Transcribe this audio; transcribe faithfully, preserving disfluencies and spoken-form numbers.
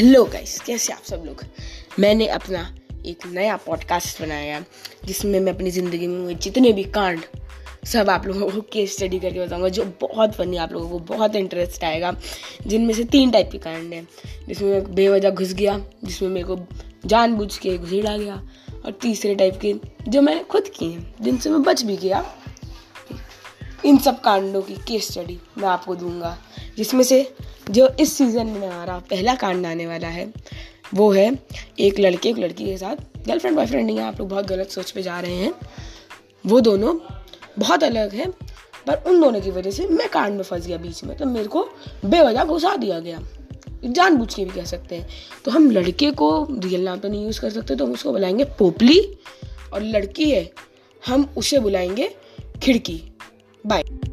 Hello guys, कैसे आप सब लोग। मैंने अपना एक नया पॉडकास्ट बनाया जिसमें मैं अपनी ज़िंदगी में हुए जितने भी कांड सब आप लोगों को केस स्टडी करके बताऊंगा, जो बहुत फनी, आप लोगों को बहुत इंटरेस्ट आएगा। जिनमें से तीन टाइप के कांड हैं, जिसमें मैं बेवजह घुस गया, जिसमें मेरे को जानबूझ के घुसेड़ा गया, और तीसरे टाइप के जो मैंने खुद किए हैं जिनसे मैं बच भी गया। इन सब कांडों की केस स्टडी मैं आपको दूंगा, जिसमें से जो इस सीज़न में हमारा पहला कांड आने वाला है वो है एक लड़के एक लड़की के साथ, गर्लफ्रेंड बॉयफ्रेंड नहीं है, आप लोग बहुत गलत सोच पे जा रहे हैं। वो दोनों बहुत अलग हैं, पर उन दोनों की वजह से मैं कांड में फंस गया बीच में, तो मेरे को बेवजह घुसा दिया गया, जानबूझ के भी कह सकते हैं। तो हम लड़के को रियल नाम तो नहीं यूज़ कर सकते, तो हम उसको बुलाएंगे पोपली, और लड़की है हम उसे बुलाएंगे खिड़की। बाय।